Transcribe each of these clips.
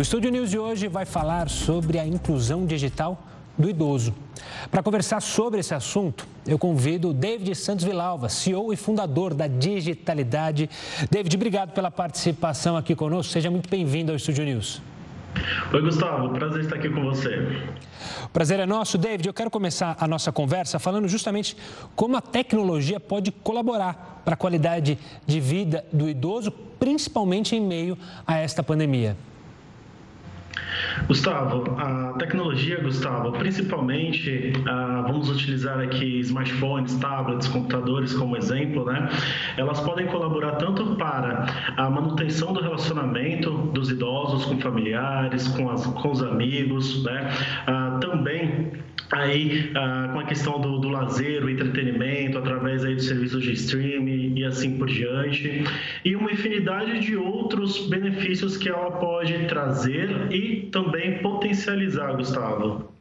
O Estúdio News de hoje vai falar sobre a inclusão digital do idoso. Para conversar sobre esse assunto, eu convido o David Santos Vilalva, CEO e fundador da Digitalidade. David, obrigado pela participação aqui conosco. Seja muito bem-vindo ao Estúdio News. Oi, Gustavo. Prazer estar aqui com você. O prazer é nosso. David, eu quero começar a nossa conversa falando justamente como a tecnologia pode colaborar para a qualidade de vida do idoso, principalmente em meio a esta pandemia. Gustavo, a tecnologia, principalmente, vamos utilizar aqui smartphones, tablets, computadores como exemplo, né? Elas podem colaborar tanto para a manutenção do relacionamento dos idosos com familiares, com os amigos, né? Também aí com a questão do lazer, o entretenimento, através aí do serviço de streaming e assim por diante. E uma infinidade de outros benefícios que ela pode trazer e também potencializar, Gustavo.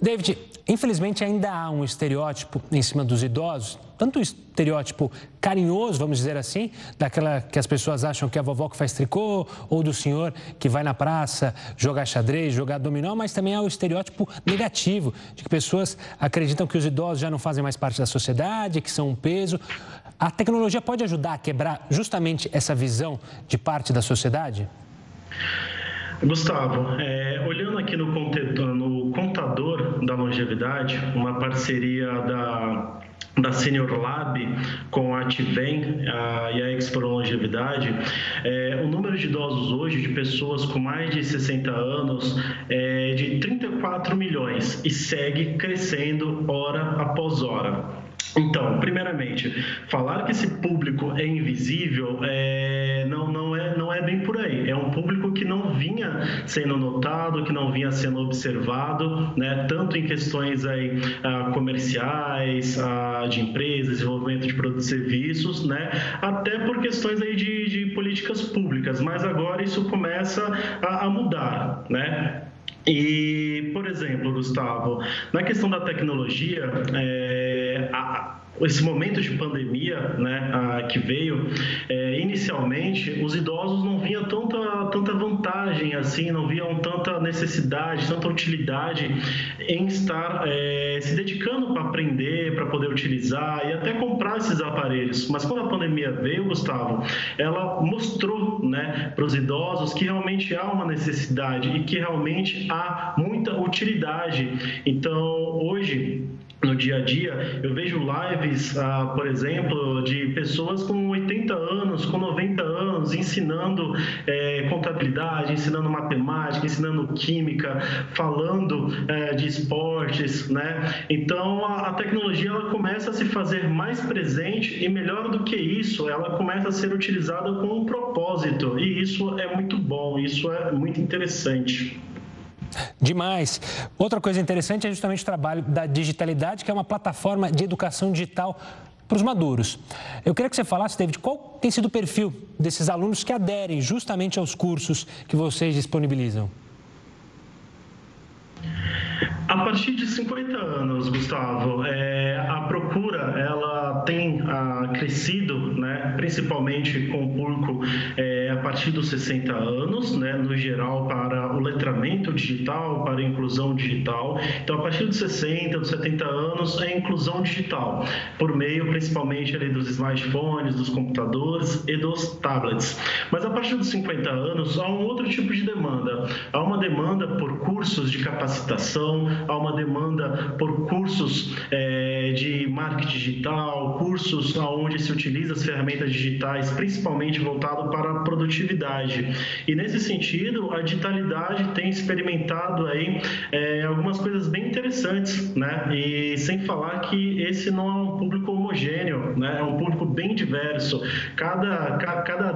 David, infelizmente ainda há um estereótipo em cima dos idosos, tanto o estereótipo carinhoso, vamos dizer assim, daquela que as pessoas acham que é a vovó que faz tricô, ou do senhor que vai na praça jogar xadrez, jogar dominó, mas também há o estereótipo negativo, de que pessoas acreditam que os idosos já não fazem mais parte da sociedade, que são um peso. A tecnologia pode ajudar a quebrar justamente essa visão de parte da sociedade? Gustavo, olhando aqui no contador da longevidade, uma parceria da Senior Lab com a Ativem e a Expo Longevidade, o número de idosos hoje, de pessoas com mais de 60 anos, é de 34 milhões e segue crescendo hora após hora. Então, primeiramente, falar que esse público é invisível não é bem por aí. É um público que não vinha sendo notado, que não vinha sendo observado, né? Tanto em questões aí, comerciais, de empresas, desenvolvimento de produtos e serviços, né? Até por questões aí de políticas públicas. Mas agora isso começa a mudar, né? E, por exemplo, Gustavo, na questão da tecnologia, esse momento de pandemia, né, que veio, inicialmente os idosos não viam tanta vantagem assim, não viam tanta necessidade, tanta utilidade em estar se dedicando para aprender, para poder utilizar e até comprar esses aparelhos. Mas quando a pandemia veio, Gustavo, ela mostrou, né, para os idosos que realmente há uma necessidade e que realmente há muita utilidade. Então, hoje, no dia a dia, eu vejo lives, por exemplo, de pessoas com 80 anos, com 90 anos, ensinando contabilidade, ensinando matemática, ensinando química, falando de esportes, né? Então, a tecnologia, ela começa a se fazer mais presente e, melhor do que isso, ela começa a ser utilizada com um propósito. E isso é muito bom, isso é muito interessante. Demais. Outra coisa interessante é justamente o trabalho da Digitalidade, que é uma plataforma de educação digital para os maduros. Eu queria que você falasse, David, qual tem sido o perfil desses alunos que aderem justamente aos cursos que vocês disponibilizam? A partir de 50 anos, Gustavo, a procura ela tem crescido, né, principalmente com o público a partir dos 60 anos, né, no geral, para o letramento digital, para a inclusão digital. Então, a partir dos 60, dos 70 anos, é inclusão digital, por meio principalmente ali, dos smartphones, dos computadores e dos tablets. Mas a partir dos 50 anos, há um outro tipo de demanda. Há uma demanda por cursos de capacitação, há uma demanda por cursos de marketing digital, cursos onde se utiliza as ferramentas digitais, principalmente voltado para a produtividade. E nesse sentido, a Digitalidade tem experimentado aí algumas coisas bem interessantes, né? E sem falar que esse não é um público homogêneo, né? É um público bem diverso. Cada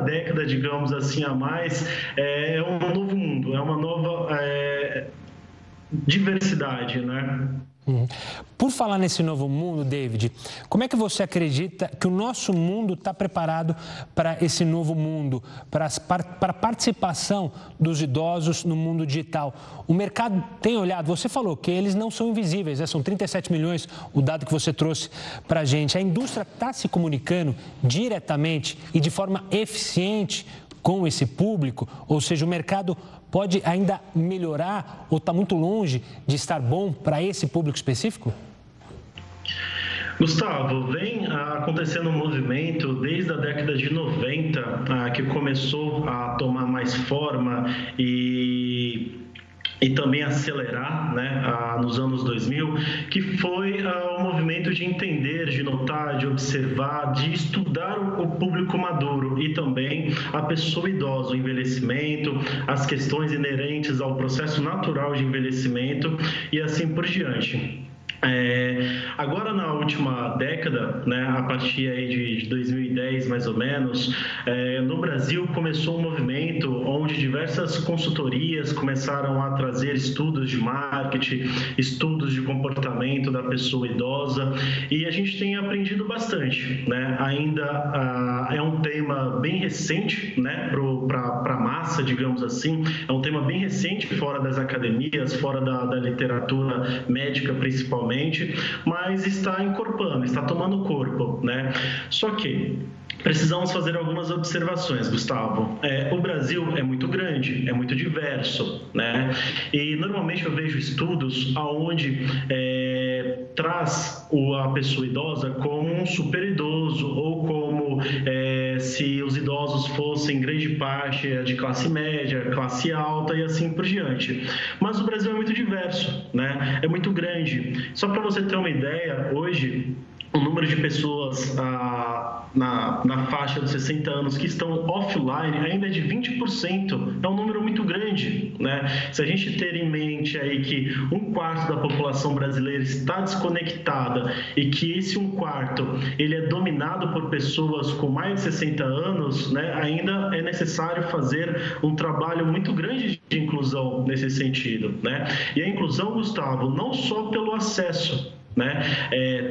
década, digamos assim, a mais, é um novo mundo, é uma nova diversidade, né? Por falar nesse novo mundo, David, como é que você acredita que o nosso mundo está preparado para esse novo mundo, para a participação dos idosos no mundo digital? O mercado tem olhado, você falou que eles não são invisíveis, né? São 37 milhões o dado que você trouxe para a gente. A indústria está se comunicando diretamente e de forma eficiente com esse público? Ou seja, o mercado pode ainda melhorar ou está muito longe de estar bom para esse público específico? Gustavo, vem acontecendo um movimento desde a década de 90 que começou a tomar mais forma e também acelerar, né, nos anos 2000, que foi o movimento de entender, de notar, de observar, de estudar o público maduro e também a pessoa idosa, o envelhecimento, as questões inerentes ao processo natural de envelhecimento e assim por diante. Agora, na última década, né, a partir aí de 2010, mais ou menos, no Brasil começou um movimento onde diversas consultorias começaram a trazer estudos de marketing, estudos de comportamento da pessoa idosa, e a gente tem aprendido bastante, né? Ainda é um tema bem recente, né, para a massa, digamos assim, é um tema bem recente fora das academias, fora da literatura médica principalmente, mas está encorpando, está tomando corpo, né? Só que precisamos fazer algumas observações, Gustavo. O Brasil é muito grande, é muito diverso, né? E normalmente eu vejo estudos onde traz a pessoa idosa como um super idoso ou como se os idosos fossem grande parte de classe média, classe alta e assim por diante. Mas o Brasil é muito diverso, né? É muito grande. Só para você ter uma ideia, hoje o número de pessoas na faixa dos 60 anos que estão offline ainda é de 20%. É um número muito grande, né? Se a gente ter em mente aí que um quarto da população brasileira está desconectada e que esse um quarto ele é dominado por pessoas com mais de 60 anos, né? Ainda é necessário fazer um trabalho muito grande de inclusão nesse sentido, né? E a inclusão, Gustavo, não só pelo acesso, né?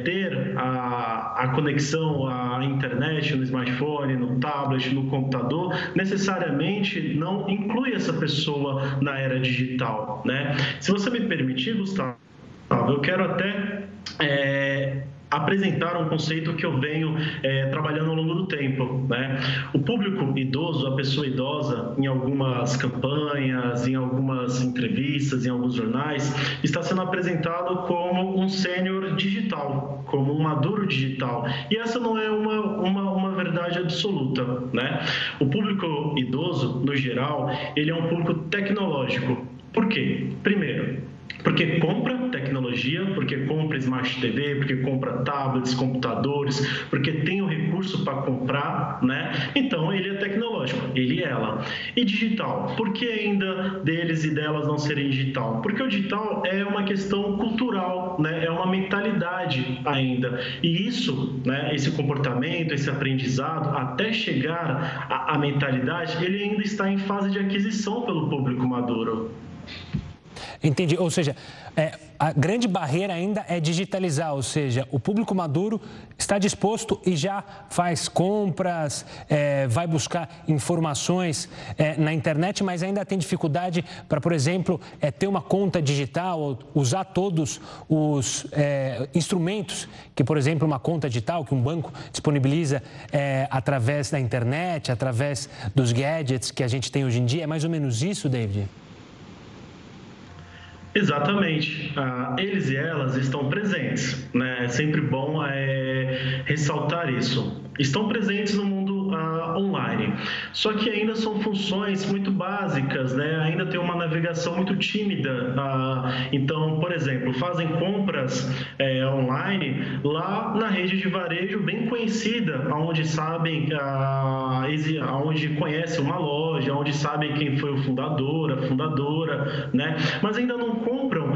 Ter a conexão à internet, no smartphone, no tablet, no computador, necessariamente não inclui essa pessoa na era digital, né? Se você me permitir, Gustavo, eu quero até apresentar um conceito que eu venho trabalhando ao longo do tempo, né? O público idoso, a pessoa idosa, em algumas campanhas, em algumas entrevistas, em alguns jornais, está sendo apresentado como um sênior digital, como um maduro digital. E essa não é uma verdade absoluta, né? O público idoso, no geral, ele é um público tecnológico. Por quê? Primeiro, porque compra tecnologia, porque compra Smart TV, porque compra tablets, computadores, porque tem o recurso para comprar, né? Então, ele é tecnológico, ele e ela. E digital, por que ainda deles e delas não serem digital? Porque o digital é uma questão cultural, né? É uma mentalidade ainda. E isso, né, esse comportamento, esse aprendizado, até chegar à mentalidade, ele ainda está em fase de aquisição pelo público maduro. Entendi, ou seja, a grande barreira ainda é digitalizar, ou seja, o público maduro está disposto e já faz compras, vai buscar informações na internet, mas ainda tem dificuldade para, por exemplo, ter uma conta digital ou usar todos os instrumentos que, por exemplo, uma conta digital que um banco disponibiliza através da internet, através dos gadgets que a gente tem hoje em dia. É mais ou menos isso, David? Exatamente. Eles e elas estão presentes, né? É sempre bom ressaltar isso. Estão presentes no mundo online, só que ainda são funções muito básicas, né? Ainda tem uma navegação muito tímida. Então, por exemplo, fazem compras online lá na rede de varejo bem conhecida, onde sabem, onde conhecem uma loja, onde sabem quem foi o fundador, a fundadora, né? Mas ainda não compram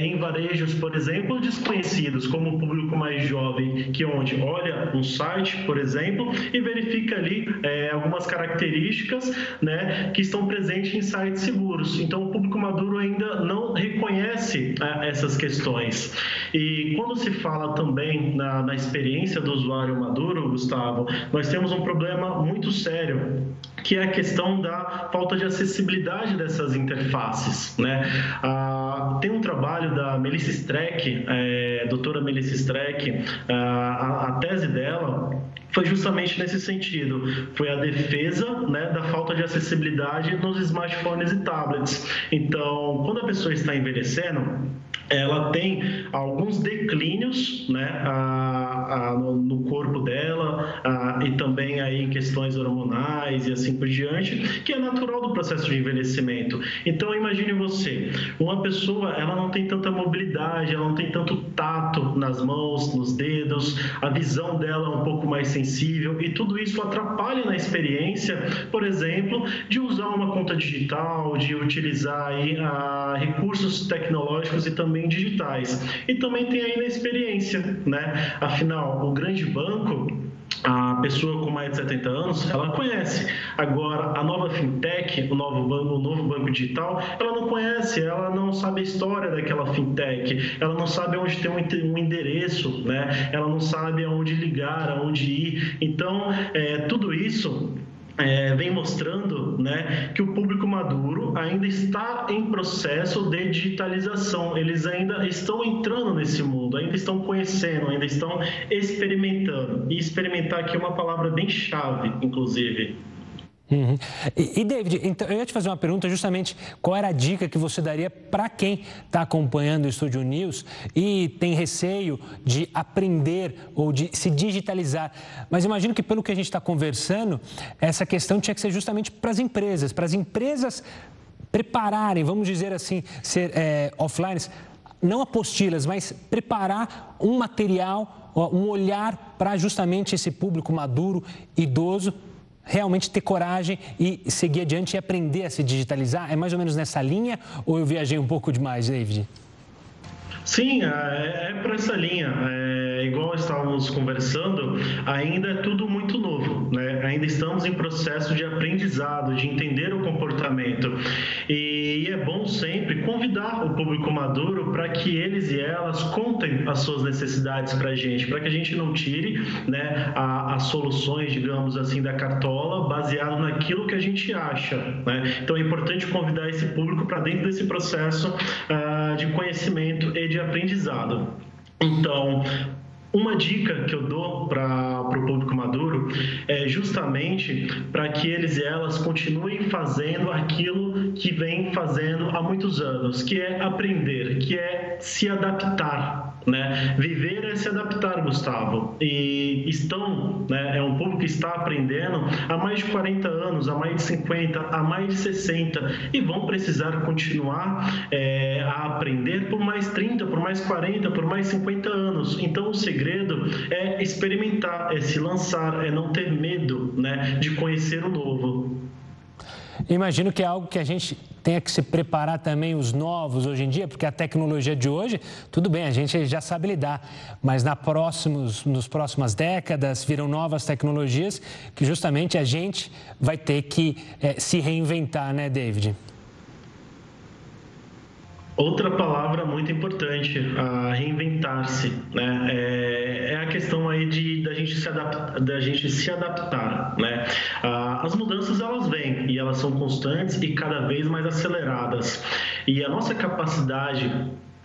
em varejos, por exemplo, desconhecidos, como o público mais jovem, que onde olha um site, por exemplo, e verifica ali algumas características, né, que estão presentes em sites seguros. Então, o público maduro ainda não reconhece essas questões. E quando se fala também na experiência do usuário maduro, Gustavo, nós temos um problema muito sério, que é a questão da falta de acessibilidade dessas interfaces, né? Tem um trabalho da Melissa Streck, doutora Melissa Streck, a tese dela foi justamente nesse sentido, foi a defesa, né, da falta de acessibilidade nos smartphones e tablets. Então, quando a pessoa está envelhecendo, ela tem alguns declínios, né, no corpo dela, e também aí em questões hormonais e assim por diante, que é natural do processo de envelhecimento. Então, imagine você, uma pessoa, ela não tem tanta mobilidade, ela não tem tanto tato nas mãos, nos dedos, a visão dela é um pouco mais sensível, e tudo isso atrapalha na experiência, por exemplo, de usar uma conta digital, de utilizar aí, recursos tecnológicos e também digitais. E também tem aí na experiência, né? Afinal, o grande banco, a pessoa com mais de 70 anos, ela conhece. Agora, a nova fintech, o novo banco digital, ela não conhece, ela não sabe a história daquela fintech, ela não sabe onde tem um endereço, né? Ela não sabe aonde ligar, aonde ir. Então, tudo isso vem mostrando, né, que o público maduro ainda está em processo de digitalização, eles ainda estão entrando nesse mundo, ainda estão conhecendo, ainda estão experimentando. E experimentar aqui é uma palavra bem chave, inclusive. Uhum. E David, então, eu ia te fazer uma pergunta justamente, qual era a dica que você daria para quem está acompanhando o Estúdio News e tem receio de aprender ou de se digitalizar? Mas imagino que pelo que a gente está conversando, essa questão tinha que ser justamente para as empresas prepararem, vamos dizer assim, ser offline, não apostilas, mas preparar um material, um olhar para justamente esse público maduro, idoso, realmente ter coragem e seguir adiante e aprender a se digitalizar? É mais ou menos nessa linha ou eu viajei um pouco demais, David? Sim, é por essa linha. Igual estávamos conversando, ainda é tudo muito novo, né? Ainda estamos em processo de aprendizado, de entender o comportamento. E é bom sempre convidar o público maduro para que eles e elas contem as suas necessidades para a gente, para que a gente não tire, né, as soluções, digamos assim, da cartola baseado naquilo que a gente acha, né? Então é importante convidar esse público para dentro desse processo de conhecimento e de aprendizado. Então, uma dica que eu dou para o público maduro é justamente para que eles e elas continuem fazendo aquilo que vem fazendo há muitos anos, que é aprender, que é se adaptar. Né? Viver é se adaptar, Gustavo, e estão, né, é um público que está aprendendo há mais de 40 anos, há mais de 50, há mais de 60, e vão precisar continuar a aprender por mais 30, por mais 40, por mais 50 anos. Então o segredo é experimentar, é se lançar, é não ter medo, né, de conhecer o novo. Imagino que é algo que a gente tenha que se preparar também, os novos hoje em dia, porque a tecnologia de hoje, tudo bem, a gente já sabe lidar, mas nas próximas décadas virão novas tecnologias que justamente a gente vai ter que se reinventar, né, David? Outra palavra muito importante, reinventar-se, né? É a questão aí da gente se adaptar, né? As mudanças, elas vêm e elas são constantes e cada vez mais aceleradas. E a nossa capacidade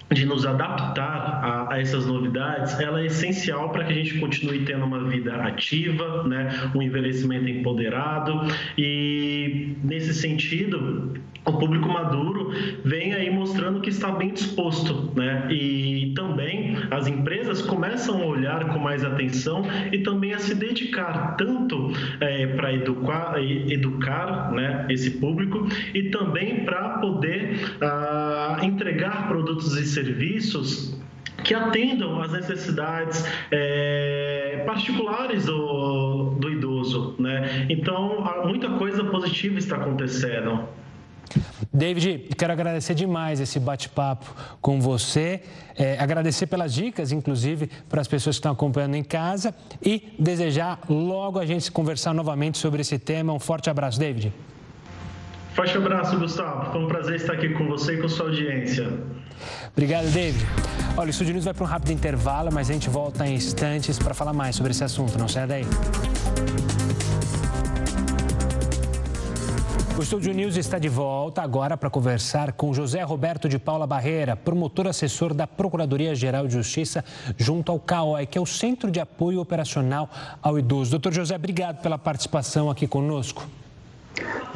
de nos adaptar a essas novidades, ela é essencial para que a gente continue tendo uma vida ativa, né? Um envelhecimento empoderado. E nesse sentido, o público maduro vem aí mostrando que está bem disposto, né? E também as empresas começam a olhar com mais atenção e também a se dedicar tanto para educar, né, esse público, e também para poder entregar produtos e serviços que atendam às necessidades particulares do idoso, né? Então, muita coisa positiva está acontecendo. David, quero agradecer demais esse bate-papo com você, agradecer pelas dicas, inclusive, para as pessoas que estão acompanhando em casa, e desejar logo a gente conversar novamente sobre esse tema. Um forte abraço, David. Forte abraço, Gustavo. Foi um prazer estar aqui com você e com sua audiência. Obrigado, David. Olha, o Estúdio News vai para um rápido intervalo, mas a gente volta em instantes para falar mais sobre esse assunto. Não saia daí. O Estúdio News está de volta agora para conversar com José Roberto de Paula Barreira, promotor assessor da Procuradoria-Geral de Justiça junto ao CAOI, que é o Centro de Apoio Operacional ao Idoso. Doutor José, obrigado pela participação aqui conosco.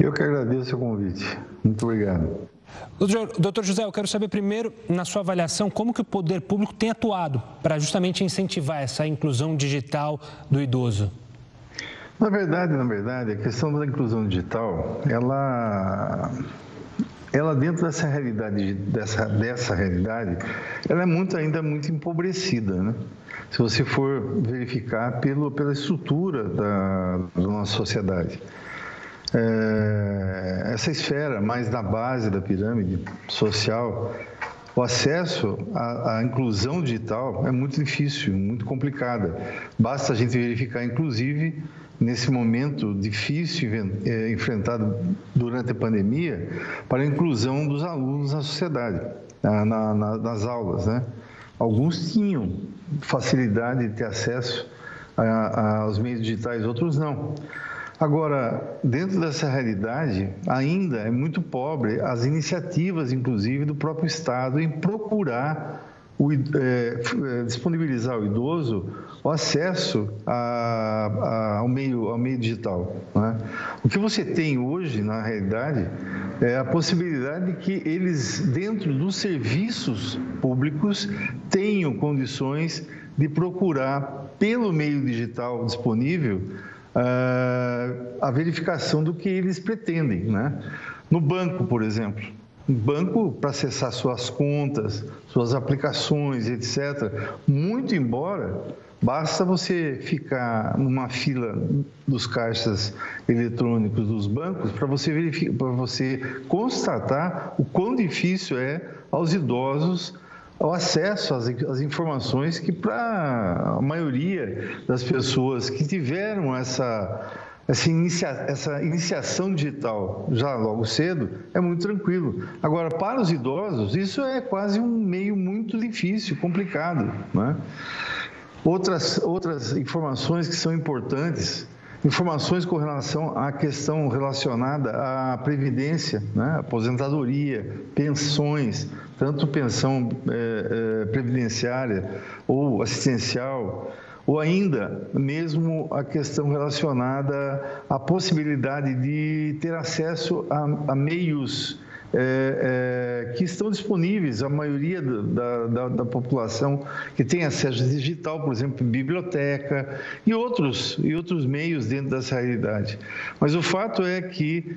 Eu que agradeço o convite. Muito obrigado. Doutor José, eu quero saber primeiro, na sua avaliação, como que o poder público tem atuado para justamente incentivar essa inclusão digital do idoso? Na verdade, a questão da inclusão digital, ela dentro dessa realidade, ela é ainda muito empobrecida, né? Se você for verificar pela estrutura da nossa sociedade. Essa esfera mais da base da pirâmide social, o acesso à inclusão digital é muito difícil, muito complicada. Basta a gente verificar, inclusive, nesse momento difícil enfrentado durante a pandemia, para a inclusão dos alunos na sociedade, nas aulas, né? Alguns tinham facilidade de ter acesso aos meios digitais, outros não. Agora, dentro dessa realidade, ainda é muito pobre as iniciativas, inclusive, do próprio Estado em procurar disponibilizar ao idoso o acesso ao meio digital, né? O que você tem hoje, na realidade, é a possibilidade de que eles, dentro dos serviços públicos, tenham condições de procurar, pelo meio digital disponível, a verificação do que eles pretendem, né? No banco, por exemplo, um banco para acessar suas contas, suas aplicações, etc. Muito embora, basta você ficar numa fila dos caixas eletrônicos dos bancos para você constatar o quão difícil é aos idosos o acesso às informações que, para a maioria das pessoas que tiveram essa iniciação digital já logo cedo, é muito tranquilo. Agora, para os idosos, isso é quase um meio muito difícil, complicado, né? Outras informações que são importantes, informações com relação à questão relacionada à previdência, né? Aposentadoria, pensões, tanto pensão previdenciária ou assistencial, ou ainda mesmo a questão relacionada à possibilidade de ter acesso a meios que estão disponíveis, a maioria da população que tem acesso digital, por exemplo, biblioteca e outros meios dentro dessa realidade. Mas o fato é que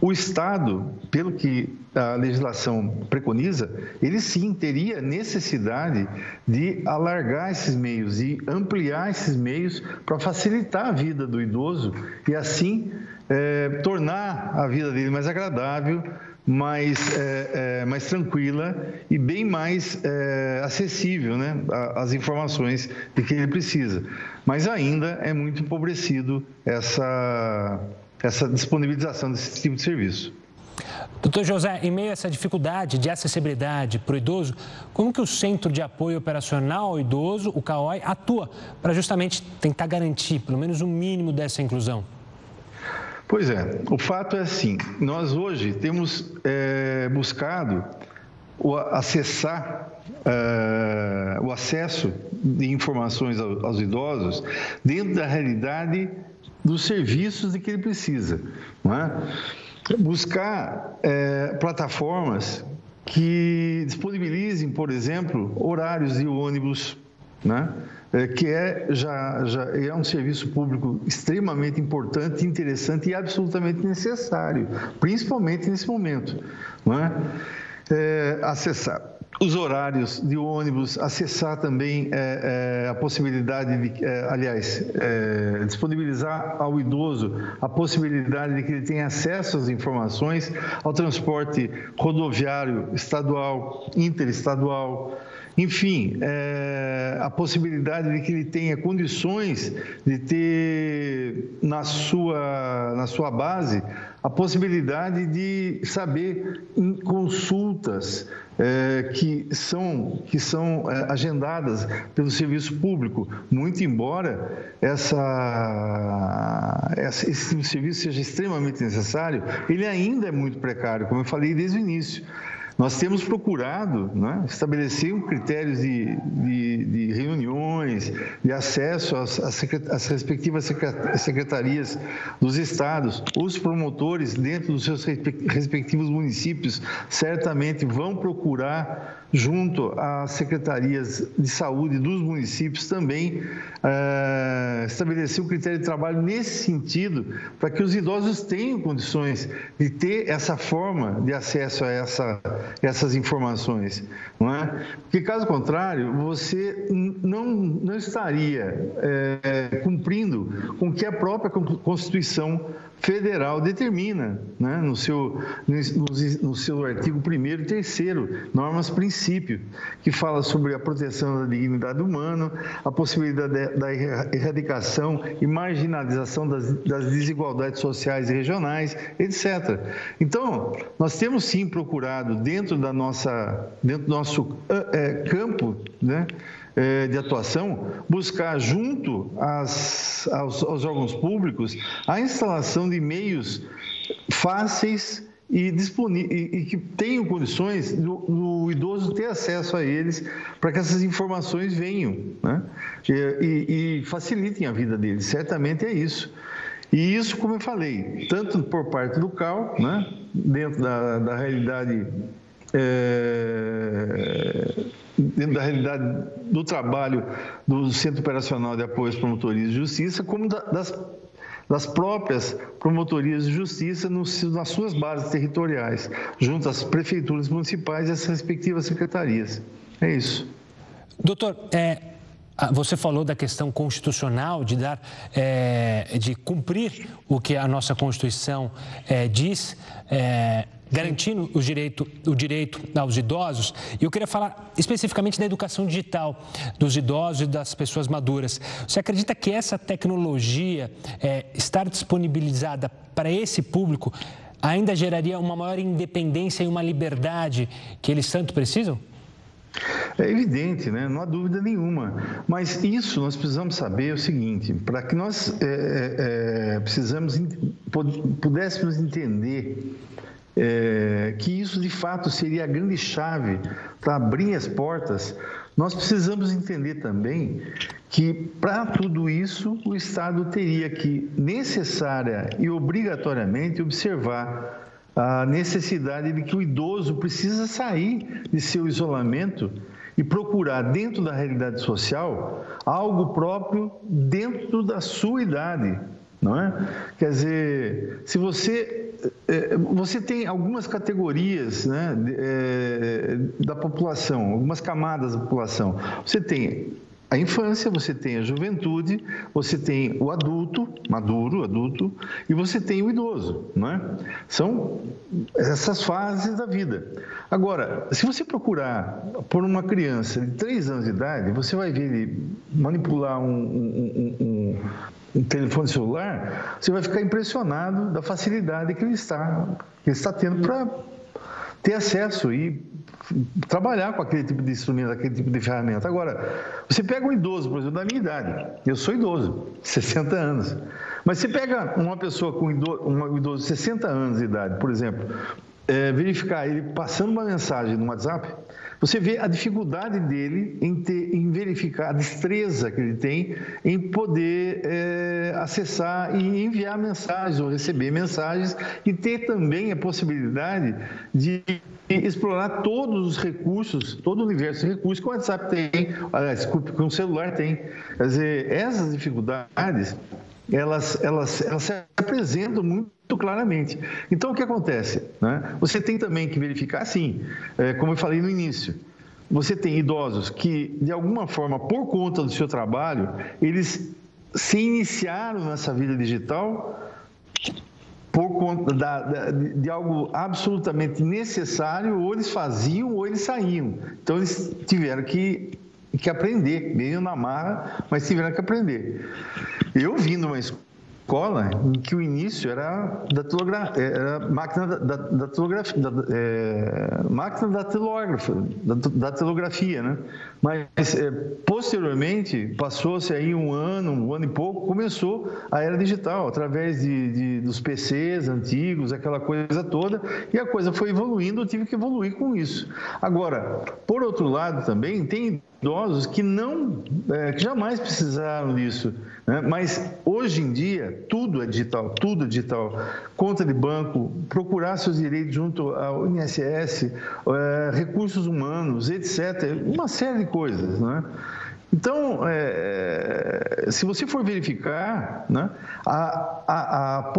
o Estado, pelo que a legislação preconiza, ele sim teria necessidade de alargar esses meios e ampliar esses meios para facilitar a vida do idoso e assim tornar a vida dele mais agradável, mais tranquila e bem mais acessível, né, as informações de que ele precisa. Mas ainda é muito empobrecido essa disponibilização desse tipo de serviço. Doutor José, em meio a essa dificuldade de acessibilidade para o idoso, como que o Centro de Apoio Operacional ao Idoso, o CAOI, atua para justamente tentar garantir pelo menos o mínimo dessa inclusão? Pois é, o fato é assim, nós hoje temos buscado o acesso de informações aos idosos dentro da realidade dos serviços de que ele precisa, não é? Buscar plataformas que disponibilizem, por exemplo, horários de ônibus, né? Que já é um serviço público extremamente importante, interessante e absolutamente necessário, principalmente nesse momento, né? Acessar os horários de ônibus, acessar também a possibilidade de, disponibilizar ao idoso a possibilidade de que ele tenha acesso às informações, ao transporte rodoviário estadual, interestadual, enfim, a possibilidade de que ele tenha condições de ter na sua base a possibilidade de saber em consultas que são agendadas pelo serviço público, muito embora esse serviço seja extremamente necessário, ele ainda é muito precário, como eu falei desde o início. Nós temos procurado, né, estabelecer critérios de reuniões, de acesso às respectivas secretarias dos estados. Os promotores dentro dos seus respectivos municípios certamente vão procurar, junto às secretarias de saúde dos municípios também, estabelecer um critério de trabalho nesse sentido, para que os idosos tenham condições de ter essa forma de acesso a essas informações, não é? Porque, caso contrário, você não estaria cumprindo com o que a própria Constituição Federal determina, né, no seu artigo 1º e 3º, normas princípio, que fala sobre a proteção da dignidade humana, a possibilidade da erradicação e marginalização das desigualdades sociais e regionais, etc. Então, nós temos sim procurado, dentro do nosso campo, né, de atuação, buscar junto aos órgãos públicos a instalação de meios fáceis e que tenham condições do idoso ter acesso a eles, para que essas informações venham, né, e facilitem a vida deles. Certamente é isso. E isso, como eu falei, tanto por parte do CAU, né, dentro da realidade do trabalho do Centro Operacional de Apoio às Promotorias de Justiça, como das próprias promotorias de justiça nas suas bases territoriais, junto às prefeituras municipais e às respectivas secretarias. É isso. Doutor, você falou da questão constitucional de de cumprir o que a nossa Constituição diz, garantindo o direito aos idosos. E eu queria falar especificamente da educação digital dos idosos e das pessoas maduras. Você acredita que essa tecnologia, estar disponibilizada para esse público, ainda geraria uma maior independência e uma liberdade que eles tanto precisam? É evidente, né? Não há dúvida nenhuma. Mas isso nós precisamos saber o seguinte, para que nós pudéssemos entender que isso de fato seria a grande chave para abrir as portas, nós precisamos entender também que, para tudo isso, o Estado teria que, necessária e obrigatoriamente, observar a necessidade de que o idoso precisa sair de seu isolamento e procurar, dentro da realidade social, algo próprio dentro da sua idade, não é? Quer dizer, se você tem algumas categorias, né, da população, algumas camadas da população. Você tem a infância, você tem a juventude, você tem o adulto, maduro, adulto, e você tem o idoso, não é? São essas fases da vida. Agora, se você procurar por uma criança de 3 anos de idade, você vai ver ele manipular um telefone celular, você vai ficar impressionado da facilidade que ele está tendo para ter acesso e trabalhar com aquele tipo de instrumento, aquele tipo de ferramenta. Agora, você pega um idoso, por exemplo, da minha idade, eu sou idoso, 60 anos, mas você pega uma pessoa com um idoso de 60 anos de idade, por exemplo, verificar ele passando uma mensagem no WhatsApp, você vê a dificuldade dele em verificar a destreza que ele tem em poder acessar e enviar mensagens ou receber mensagens, e ter também a possibilidade de explorar todos os recursos, todo o universo de recursos que o WhatsApp tem, que o celular tem. Quer dizer, essas dificuldades, elas se apresentam muito claramente. Então, o que acontece, né? Você tem também que verificar, sim, como eu falei no início, você tem idosos que, de alguma forma, por conta do seu trabalho, eles se iniciaram nessa vida digital por conta de algo absolutamente necessário, ou eles faziam ou eles saíam. Então, eles tiveram que aprender, meio na marra, mas tiveram que aprender. Eu vim de uma escola em que o início era datilografia, né? Mas posteriormente, passou-se aí um ano e pouco, começou a era digital, através dos PCs antigos, aquela coisa toda, e a coisa foi evoluindo, eu tive que evoluir com isso. Agora, por outro lado também, tem idosos que jamais precisaram disso, né? Mas hoje em dia tudo é digital, tudo é digital. Conta de banco, procurar seus direitos junto ao INSS, recursos humanos, etc. Uma série de coisas, né? Então, se você for verificar, né, a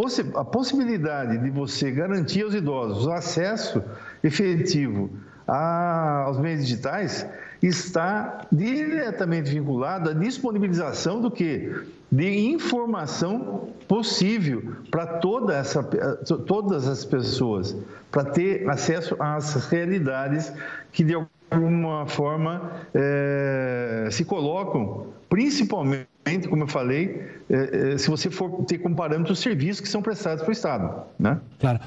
possibilidade de você garantir aos idosos o acesso efetivo aos meios digitais está diretamente vinculada à disponibilização do quê? De informação possível para todas as pessoas, para ter acesso às realidades que de alguma forma se colocam, principalmente, como eu falei, se você for ter como parâmetro os serviços que são prestados para o Estado, né? Claro.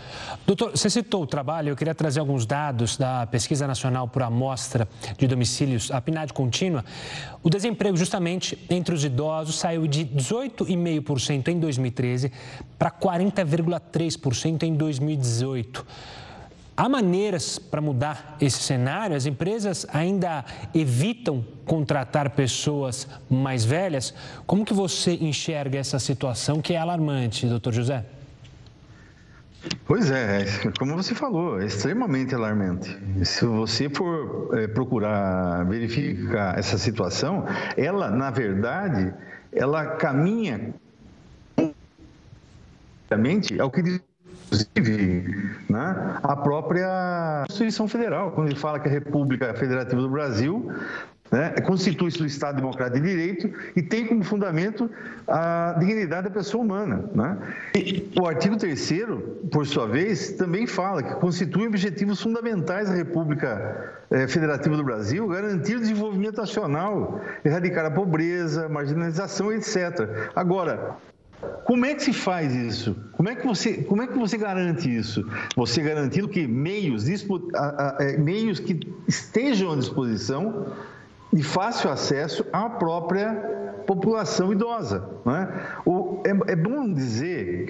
Doutor, você citou o trabalho, eu queria trazer alguns dados da Pesquisa Nacional por Amostra de Domicílios, a PNAD contínua. O desemprego justamente entre os idosos saiu de 18,5% em 2013 para 40,3% em 2018. Há maneiras para mudar esse cenário? As empresas ainda evitam contratar pessoas mais velhas? Como que você enxerga essa situação que é alarmante, doutor José? Pois é, como você falou, é extremamente alarmante. Se você for procurar verificar essa situação, ela, na verdade, ela caminha ao que diz, inclusive, né, a própria Constituição Federal, quando ele fala que a República Federativa do Brasil, né, constitui-se do Estado Democrático de Direito e tem como fundamento a dignidade da pessoa humana, né? E o artigo 3º, por sua vez, também fala que constitui objetivos fundamentais da República Federativa do Brasil garantir o desenvolvimento nacional, erradicar a pobreza, marginalização, etc. Agora, como é que se faz isso? Como é que você garante isso? Você garantindo que meios que estejam à disposição de fácil acesso à própria população idosa, né? É bom dizer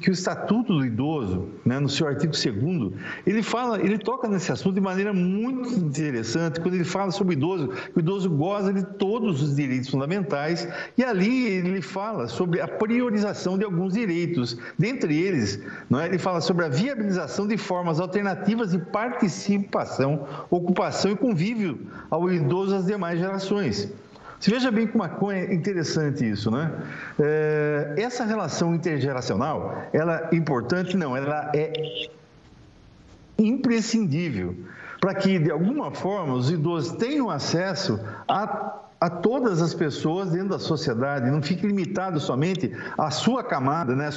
que o Estatuto do Idoso, né, no seu artigo 2º, ele toca nesse assunto de maneira muito interessante, quando ele fala sobre o idoso, que o idoso goza de todos os direitos fundamentais, e ali ele fala sobre a priorização de alguns direitos, dentre eles, né, ele fala sobre a viabilização de formas alternativas de participação, ocupação e convívio ao idoso das demais gerações. Você veja bem como é interessante isso, né? Essa relação intergeracional, ela é importante? Não, ela é imprescindível para que, de alguma forma, os idosos tenham acesso a todas as pessoas dentro da sociedade, não fique limitado somente à sua camada, né?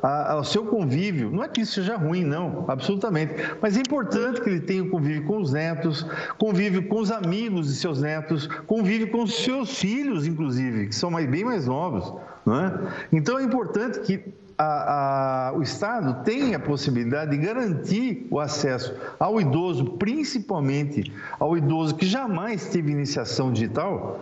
Ao seu convívio. Não é que isso seja ruim, não, absolutamente. Mas é importante que ele tenha convívio com os netos, convívio com os amigos de seus netos, convívio com os seus filhos, inclusive, que são bem mais novos, não é? Então, é importante que o Estado tem a possibilidade de garantir o acesso ao idoso, principalmente ao idoso que jamais teve iniciação digital,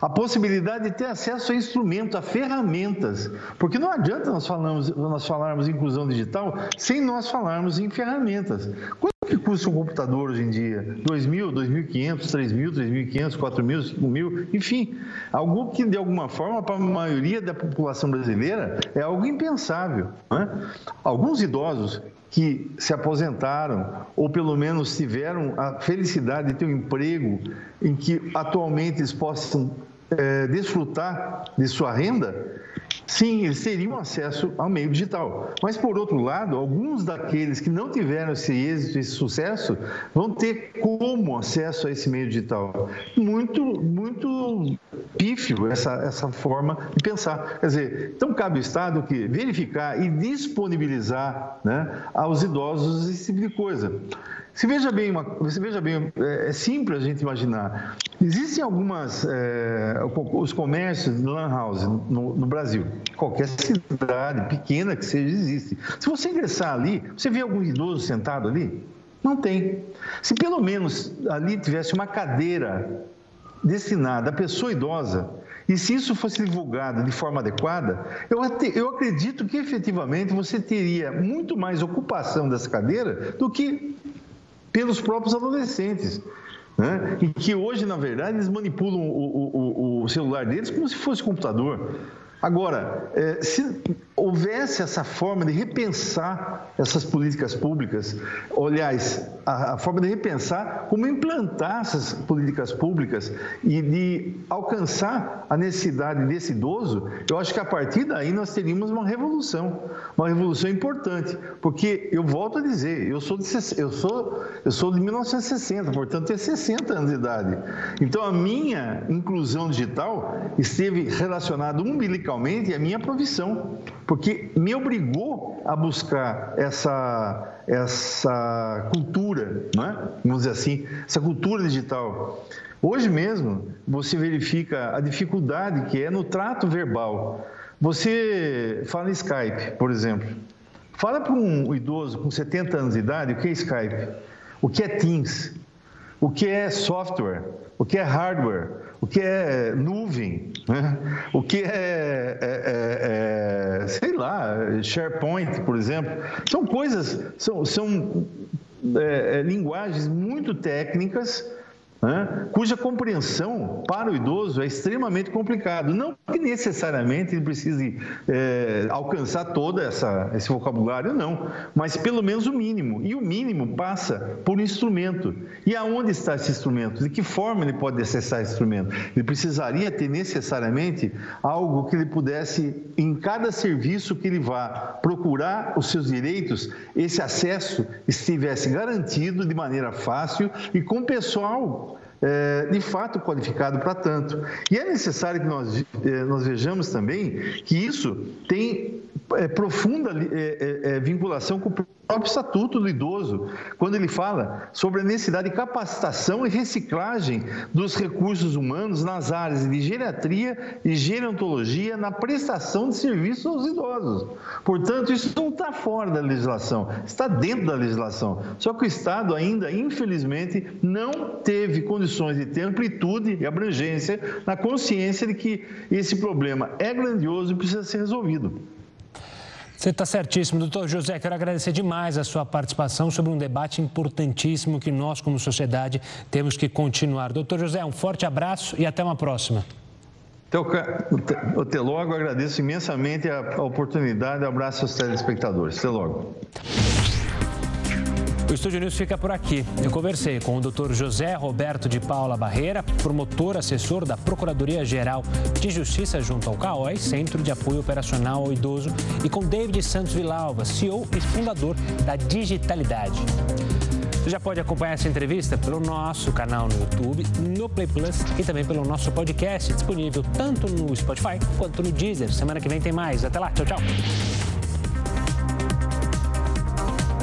a possibilidade de ter acesso a instrumentos, a ferramentas, porque não adianta nós falarmos em inclusão digital sem nós falarmos em ferramentas. Quanto que custa um computador hoje em dia? 2.000, 2.500, 3.000, 3.500, 4.000, 5.000, enfim, algo que de alguma forma para a maioria da população brasileira é algo impensável, né? Alguns idosos que se aposentaram ou pelo menos tiveram a felicidade de ter um emprego em que atualmente eles possam desfrutar de sua renda, sim, eles teriam acesso ao meio digital. Mas, por outro lado, alguns daqueles que não tiveram esse êxito, esse sucesso, vão ter como acesso a esse meio digital. Muito, muito pífio essa forma de pensar. Quer dizer, então cabe ao Estado que verificar e disponibilizar, né, aos idosos esse tipo de coisa. Você veja bem, é simples a gente imaginar. Existem os comércios de lan house no Brasil. Qualquer cidade pequena que seja, existe. Se você ingressar ali, você vê algum idoso sentado ali? Não tem. Se pelo menos ali tivesse uma cadeira destinada à pessoa idosa, e se isso fosse divulgado de forma adequada, eu acredito que efetivamente você teria muito mais ocupação dessa cadeira do que pelos próprios adolescentes, né? E que hoje, na verdade, eles manipulam o celular deles como se fosse computador. Agora, se houvesse essa forma de repensar essas políticas públicas, aliás, a forma de repensar como implantar essas políticas públicas e de alcançar a necessidade desse idoso, eu acho que a partir daí nós teríamos uma revolução importante, porque eu volto a dizer, eu sou de 1960, portanto tenho 60 anos de idade. Então a minha inclusão digital esteve relacionada umbilicalmente a minha profissão, porque me obrigou a buscar essa cultura, né? Vamos dizer assim, essa cultura digital. Hoje mesmo, você verifica a dificuldade que é no trato verbal. Você fala em Skype, por exemplo. Fala para um idoso com 70 anos de idade o que é Skype, o que é Teams, o que é software, o que é hardware, o que é nuvem, né? O que é sei lá, SharePoint, por exemplo. São coisas, são linguagens muito técnicas, né? Cuja compreensão para o idoso é extremamente complicado. Não que necessariamente ele precise alcançar todo esse vocabulário, não, mas pelo menos o mínimo. E o mínimo passa por um instrumento. E aonde está esse instrumento? De que forma ele pode acessar esse instrumento? Ele precisaria ter necessariamente algo que ele pudesse, em cada serviço que ele vá procurar os seus direitos, esse acesso estivesse garantido de maneira fácil e com o pessoal de fato qualificado para tanto. E é necessário que nós vejamos também que isso tem profunda vinculação com o próprio Estatuto do Idoso, quando ele fala sobre a necessidade de capacitação e reciclagem dos recursos humanos nas áreas de geriatria e gerontologia na prestação de serviços aos idosos. Portanto, isso não está fora da legislação, está dentro da legislação. Só que o Estado ainda, infelizmente, não teve condições de ter amplitude e abrangência na consciência de que esse problema é grandioso e precisa ser resolvido. Você está certíssimo. Doutor José, quero agradecer demais a sua participação sobre um debate importantíssimo que nós, como sociedade, temos que continuar. Doutor José, um forte abraço e até uma próxima. Até logo. Agradeço imensamente a oportunidade. Abraço aos telespectadores. Até logo. O Estúdio News fica por aqui. Eu conversei com o Dr. José Roberto de Paula Barreira, promotor assessor da Procuradoria-Geral de Justiça junto ao CAOI, Centro de Apoio Operacional ao Idoso, e com David Santos Vilalva, CEO e fundador da Digitalidade. Você já pode acompanhar essa entrevista pelo nosso canal no YouTube, no Play Plus e também pelo nosso podcast, disponível tanto no Spotify quanto no Deezer. Semana que vem tem mais. Até lá. Tchau, tchau.